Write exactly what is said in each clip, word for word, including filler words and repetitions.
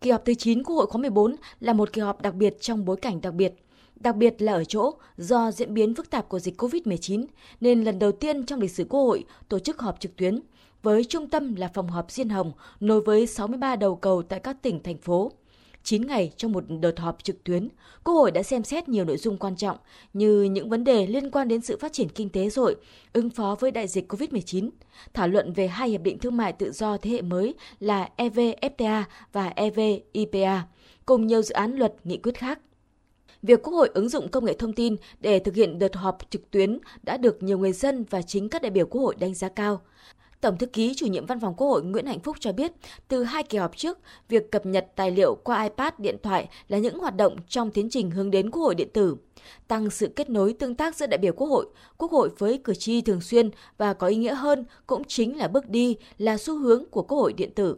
Kỳ họp thứ chín Quốc hội khóa mười bốn là một kỳ họp đặc biệt trong bối cảnh đặc biệt. Đặc biệt là ở chỗ do diễn biến phức tạp của dịch cô vít mười chín nên lần đầu tiên trong lịch sử Quốc hội tổ chức họp trực tuyến với trung tâm là phòng họp Diên Hồng nối với sáu mươi ba đầu cầu tại các tỉnh, thành phố. chín ngày trong một đợt họp trực tuyến, Quốc hội đã xem xét nhiều nội dung quan trọng như những vấn đề liên quan đến sự phát triển kinh tế xã hội, ứng phó với đại dịch cô vít mười chín, thảo luận về hai hiệp định thương mại tự do thế hệ mới là E V F T A và E V I P A, cùng nhiều dự án luật, nghị quyết khác. Việc Quốc hội ứng dụng công nghệ thông tin để thực hiện đợt họp trực tuyến đã được nhiều người dân và chính các đại biểu Quốc hội đánh giá cao. Tổng thư ký chủ nhiệm Văn phòng Quốc hội Nguyễn Hạnh Phúc cho biết, từ hai kỳ họp trước, việc cập nhật tài liệu qua iPad, điện thoại là những hoạt động trong tiến trình hướng đến Quốc hội điện tử, tăng sự kết nối tương tác giữa đại biểu Quốc hội, Quốc hội với cử tri thường xuyên và có ý nghĩa hơn cũng chính là bước đi, là xu hướng của Quốc hội điện tử.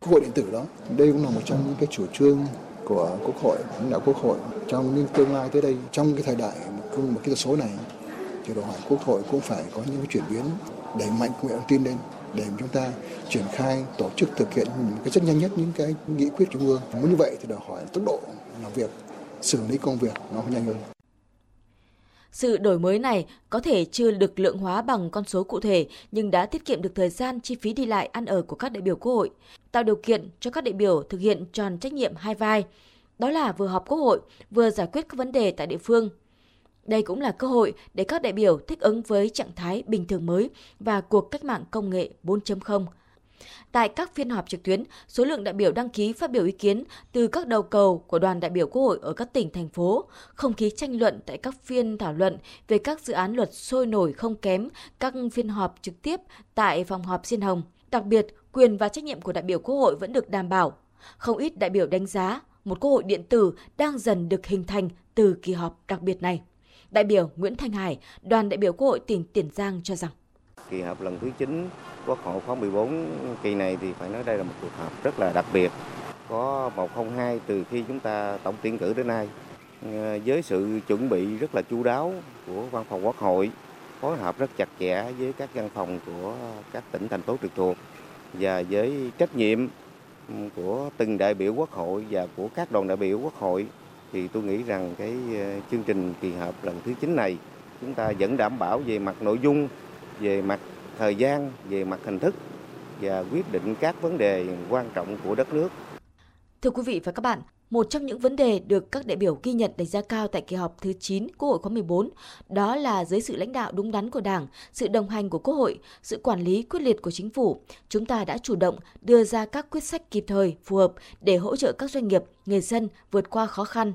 Quốc hội điện tử đó, đây cũng là một trong những cái chủ trương của Quốc hội, lãnh đạo Quốc hội trong những tương lai tới đây, trong cái thời đại một cái số này, thì đòi hỏi Quốc hội cũng phải có những chuyển biến. Đẩy mạnh công nghệ thông tin lên để chúng ta triển khai, tổ chức thực hiện một cái rất nhanh nhất những cái nghị quyết trung ương. Muốn như vậy thì đòi hỏi tốc độ làm việc, xử lý công việc nó nhanh hơn. Sự đổi mới này có thể chưa được lượng hóa bằng con số cụ thể nhưng đã tiết kiệm được thời gian, chi phí đi lại, ăn ở của các đại biểu Quốc hội, tạo điều kiện cho các đại biểu thực hiện tròn trách nhiệm hai vai, đó là vừa họp Quốc hội, vừa giải quyết các vấn đề tại địa phương. Đây cũng là cơ hội để các đại biểu thích ứng với trạng thái bình thường mới và cuộc cách mạng công nghệ bốn chấm không. Tại các phiên họp trực tuyến, số lượng đại biểu đăng ký phát biểu ý kiến từ các đầu cầu của đoàn đại biểu Quốc hội ở các tỉnh, thành phố, không khí tranh luận tại các phiên thảo luận về các dự án luật sôi nổi không kém các phiên họp trực tiếp tại phòng họp Diên Hồng. Đặc biệt, quyền và trách nhiệm của đại biểu Quốc hội vẫn được đảm bảo. Không ít đại biểu đánh giá một Quốc hội điện tử đang dần được hình thành từ kỳ họp đặc biệt này. Đại biểu Nguyễn Thanh Hải, đoàn đại biểu Quốc hội tỉnh Tiền Giang cho rằng kỳ họp lần thứ chín Quốc hội khóa mười bốn kỳ này thì phải nói đây là một cuộc họp rất là đặc biệt, có một không hai từ khi chúng ta tổng tuyển cử đến nay, với sự chuẩn bị rất là chu đáo của Văn phòng Quốc hội, phối hợp rất chặt chẽ với các văn phòng của các tỉnh, thành phố trực thuộc và với trách nhiệm của từng đại biểu Quốc hội và của các đoàn đại biểu Quốc hội. Thì tôi nghĩ rằng cái chương trình kỳ họp lần thứ chín này chúng ta vẫn đảm bảo về mặt nội dung, về mặt thời gian, về mặt hình thức và quyết định các vấn đề quan trọng của đất nước. Thưa quý vị và các bạn, một trong những vấn đề được các đại biểu ghi nhận đánh giá cao tại kỳ họp thứ chín Quốc hội khóa mười bốn đó là dưới sự lãnh đạo đúng đắn của Đảng, sự đồng hành của Quốc hội, sự quản lý quyết liệt của Chính phủ, chúng ta đã chủ động đưa ra các quyết sách kịp thời, phù hợp để hỗ trợ các doanh nghiệp, người dân vượt qua khó khăn.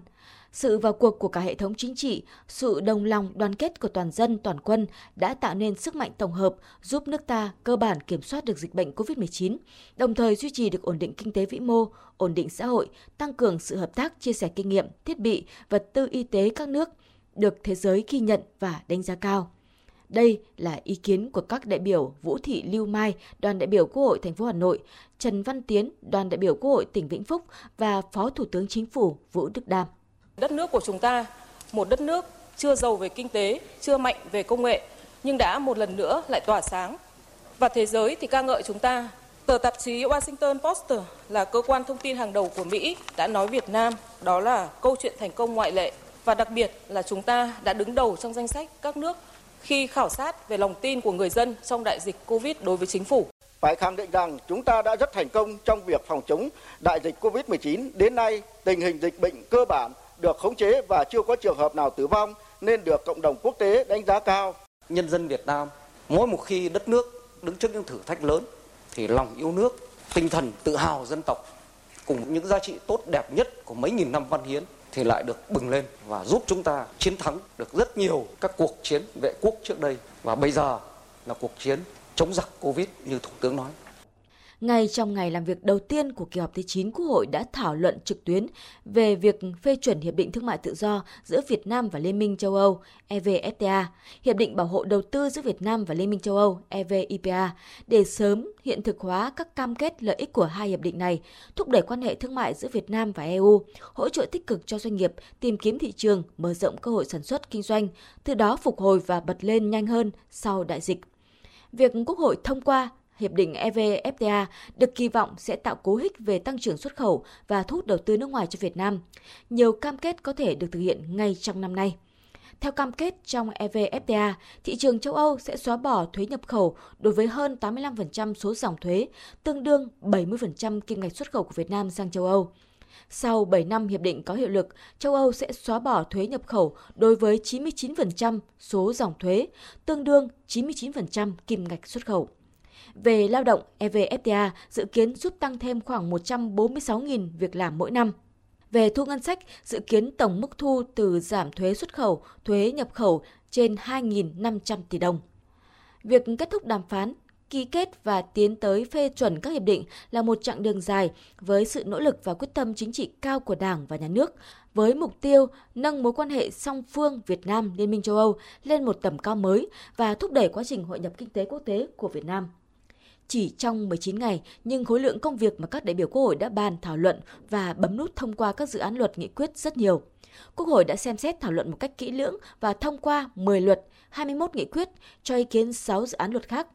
Sự vào cuộc của cả hệ thống chính trị, sự đồng lòng đoàn kết của toàn dân, toàn quân đã tạo nên sức mạnh tổng hợp giúp nước ta cơ bản kiểm soát được dịch bệnh cô vít mười chín, đồng thời duy trì được ổn định kinh tế vĩ mô, ổn định xã hội, tăng cường sự hợp tác, chia sẻ kinh nghiệm, thiết bị, vật tư y tế các nước, được thế giới ghi nhận và đánh giá cao. Đây là ý kiến của các đại biểu Vũ Thị Lưu Mai, đoàn đại biểu Quốc hội thành phố Hà Nội, Trần Văn Tiến, đoàn đại biểu Quốc hội tỉnh Vĩnh Phúc và Phó Thủ tướng Chính phủ Vũ Đức Đam. Đất nước của chúng ta, một đất nước chưa giàu về kinh tế, chưa mạnh về công nghệ, nhưng đã một lần nữa lại tỏa sáng. Và thế giới thì ca ngợi chúng ta. Tờ tạp chí Washington Post là cơ quan thông tin hàng đầu của Mỹ đã nói Việt Nam đó là câu chuyện thành công ngoại lệ. Và đặc biệt là chúng ta đã đứng đầu trong danh sách các nước khi khảo sát về lòng tin của người dân trong đại dịch Covid đối với chính phủ. Phải khẳng định rằng chúng ta đã rất thành công trong việc phòng chống đại dịch cô vít mười chín. Đến nay, tình hình dịch bệnh cơ bản được khống chế và chưa có trường hợp nào tử vong nên được cộng đồng quốc tế đánh giá cao. Nhân dân Việt Nam mỗi một khi đất nước đứng trước những thử thách lớn thì lòng yêu nước, tinh thần tự hào dân tộc cùng những giá trị tốt đẹp nhất của mấy nghìn năm văn hiến thì lại được bừng lên và giúp chúng ta chiến thắng được rất nhiều các cuộc chiến vệ quốc trước đây và bây giờ là cuộc chiến chống giặc Covid như Thủ tướng nói. Ngay trong ngày làm việc đầu tiên của kỳ họp thứ chín, Quốc hội đã thảo luận trực tuyến về việc phê chuẩn Hiệp định Thương mại Tự do giữa Việt Nam và Liên minh châu Âu E V F T A, Hiệp định Bảo hộ Đầu tư giữa Việt Nam và Liên minh châu Âu E V I P A để sớm hiện thực hóa các cam kết lợi ích của hai hiệp định này, thúc đẩy quan hệ thương mại giữa Việt Nam và E U, hỗ trợ tích cực cho doanh nghiệp tìm kiếm thị trường, mở rộng cơ hội sản xuất, kinh doanh, từ đó phục hồi và bật lên nhanh hơn sau đại dịch. Việc Quốc hội thông qua Hiệp định E V F T A được kỳ vọng sẽ tạo cú hích về tăng trưởng xuất khẩu và thu hút đầu tư nước ngoài cho Việt Nam. Nhiều cam kết có thể được thực hiện ngay trong năm nay. Theo cam kết trong E V F T A, thị trường châu Âu sẽ xóa bỏ thuế nhập khẩu đối với hơn tám mươi lăm phần trăm số dòng thuế, tương đương bảy mươi phần trăm kim ngạch xuất khẩu của Việt Nam sang châu Âu. Sau bảy năm hiệp định có hiệu lực, châu Âu sẽ xóa bỏ thuế nhập khẩu đối với chín mươi chín phần trăm số dòng thuế, tương đương chín mươi chín phần trăm kim ngạch xuất khẩu. Về lao động, E V F T A dự kiến giúp tăng thêm khoảng một trăm bốn mươi sáu nghìn việc làm mỗi năm. Về thu ngân sách, dự kiến tổng mức thu từ giảm thuế xuất khẩu, thuế nhập khẩu trên hai nghìn năm trăm tỷ đồng. Việc kết thúc đàm phán, ký kết và tiến tới phê chuẩn các hiệp định là một chặng đường dài với sự nỗ lực và quyết tâm chính trị cao của Đảng và Nhà nước, với mục tiêu nâng mối quan hệ song phương Việt Nam-Liên minh châu Âu lên một tầm cao mới và thúc đẩy quá trình hội nhập kinh tế quốc tế của Việt Nam. Chỉ trong mười chín ngày, nhưng khối lượng công việc mà các đại biểu Quốc hội đã bàn, thảo luận và bấm nút thông qua các dự án luật, nghị quyết rất nhiều. Quốc hội đã xem xét, thảo luận một cách kỹ lưỡng và thông qua mười luật, hai mươi mốt nghị quyết, cho ý kiến sáu dự án luật khác.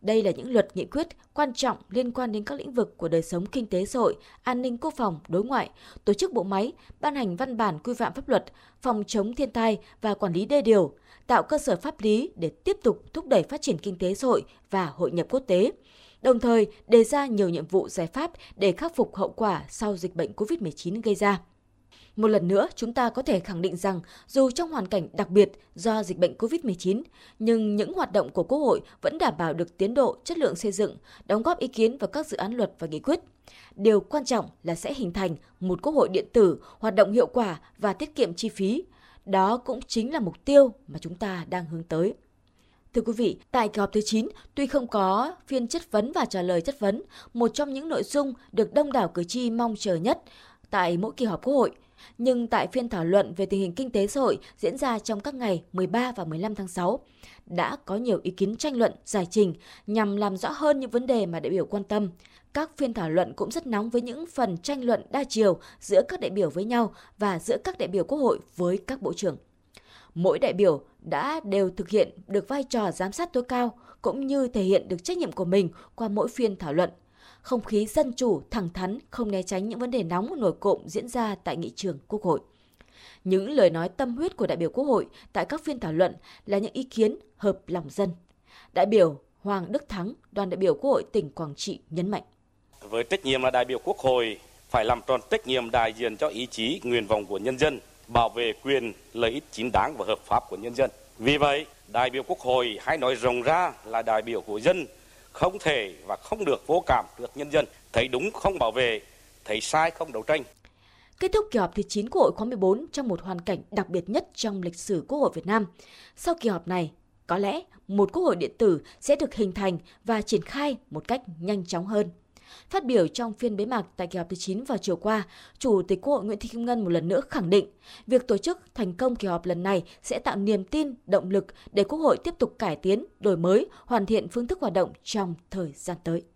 Đây là những luật, nghị quyết quan trọng liên quan đến các lĩnh vực của đời sống kinh tế xã hội, an ninh quốc phòng, đối ngoại, tổ chức bộ máy, ban hành văn bản quy phạm pháp luật, phòng chống thiên tai và quản lý đê điều, tạo cơ sở pháp lý để tiếp tục thúc đẩy phát triển kinh tế xã hội và hội nhập quốc tế. Đồng thời, đề ra nhiều nhiệm vụ giải pháp để khắc phục hậu quả sau dịch bệnh covid mười chín gây ra. Một lần nữa, chúng ta có thể khẳng định rằng dù trong hoàn cảnh đặc biệt do dịch bệnh covid mười chín, nhưng những hoạt động của Quốc hội vẫn đảm bảo được tiến độ, chất lượng xây dựng, đóng góp ý kiến vào các dự án luật và nghị quyết. Điều quan trọng là sẽ hình thành một Quốc hội điện tử, hoạt động hiệu quả và tiết kiệm chi phí. Đó cũng chính là mục tiêu mà chúng ta đang hướng tới. Thưa quý vị, tại kỳ họp thứ chín, tuy không có phiên chất vấn và trả lời chất vấn, một trong những nội dung được đông đảo cử tri mong chờ nhất tại mỗi kỳ họp Quốc hội, nhưng tại phiên thảo luận về tình hình kinh tế xã hội diễn ra trong các ngày mười ba và mười lăm tháng sáu, đã có nhiều ý kiến tranh luận, giải trình nhằm làm rõ hơn những vấn đề mà đại biểu quan tâm. Các phiên thảo luận cũng rất nóng với những phần tranh luận đa chiều giữa các đại biểu với nhau và giữa các đại biểu Quốc hội với các bộ trưởng. Mỗi đại biểu đã đều thực hiện được vai trò giám sát tối cao cũng như thể hiện được trách nhiệm của mình qua mỗi phiên thảo luận. Không khí dân chủ, thẳng thắn, không né tránh những vấn đề nóng nổi cộm diễn ra tại nghị trường Quốc hội. Những lời nói tâm huyết của đại biểu Quốc hội tại các phiên thảo luận là những ý kiến hợp lòng dân. Đại biểu Hoàng Đức Thắng, đoàn đại biểu Quốc hội tỉnh Quảng Trị nhấn mạnh. Với trách nhiệm là đại biểu Quốc hội phải làm tròn trách nhiệm đại diện cho ý chí, nguyện vọng của nhân dân, bảo vệ quyền, lợi ích chính đáng và hợp pháp của nhân dân. Vì vậy, đại biểu Quốc hội hãy nói rộng ra là đại biểu của dân, không thể và không được vô cảm trước nhân dân, thấy đúng không bảo vệ, thấy sai không đấu tranh. Kết thúc kỳ họp thứ chín Quốc hội khóa mười bốn trong một hoàn cảnh đặc biệt nhất trong lịch sử Quốc hội Việt Nam. Sau kỳ họp này, có lẽ một Quốc hội điện tử sẽ được hình thành và triển khai một cách nhanh chóng hơn. Phát biểu trong phiên bế mạc tại kỳ họp thứ chín vào chiều qua, Chủ tịch Quốc hội Nguyễn Thị Kim Ngân một lần nữa khẳng định, việc tổ chức thành công kỳ họp lần này sẽ tạo niềm tin, động lực để Quốc hội tiếp tục cải tiến, đổi mới, hoàn thiện phương thức hoạt động trong thời gian tới.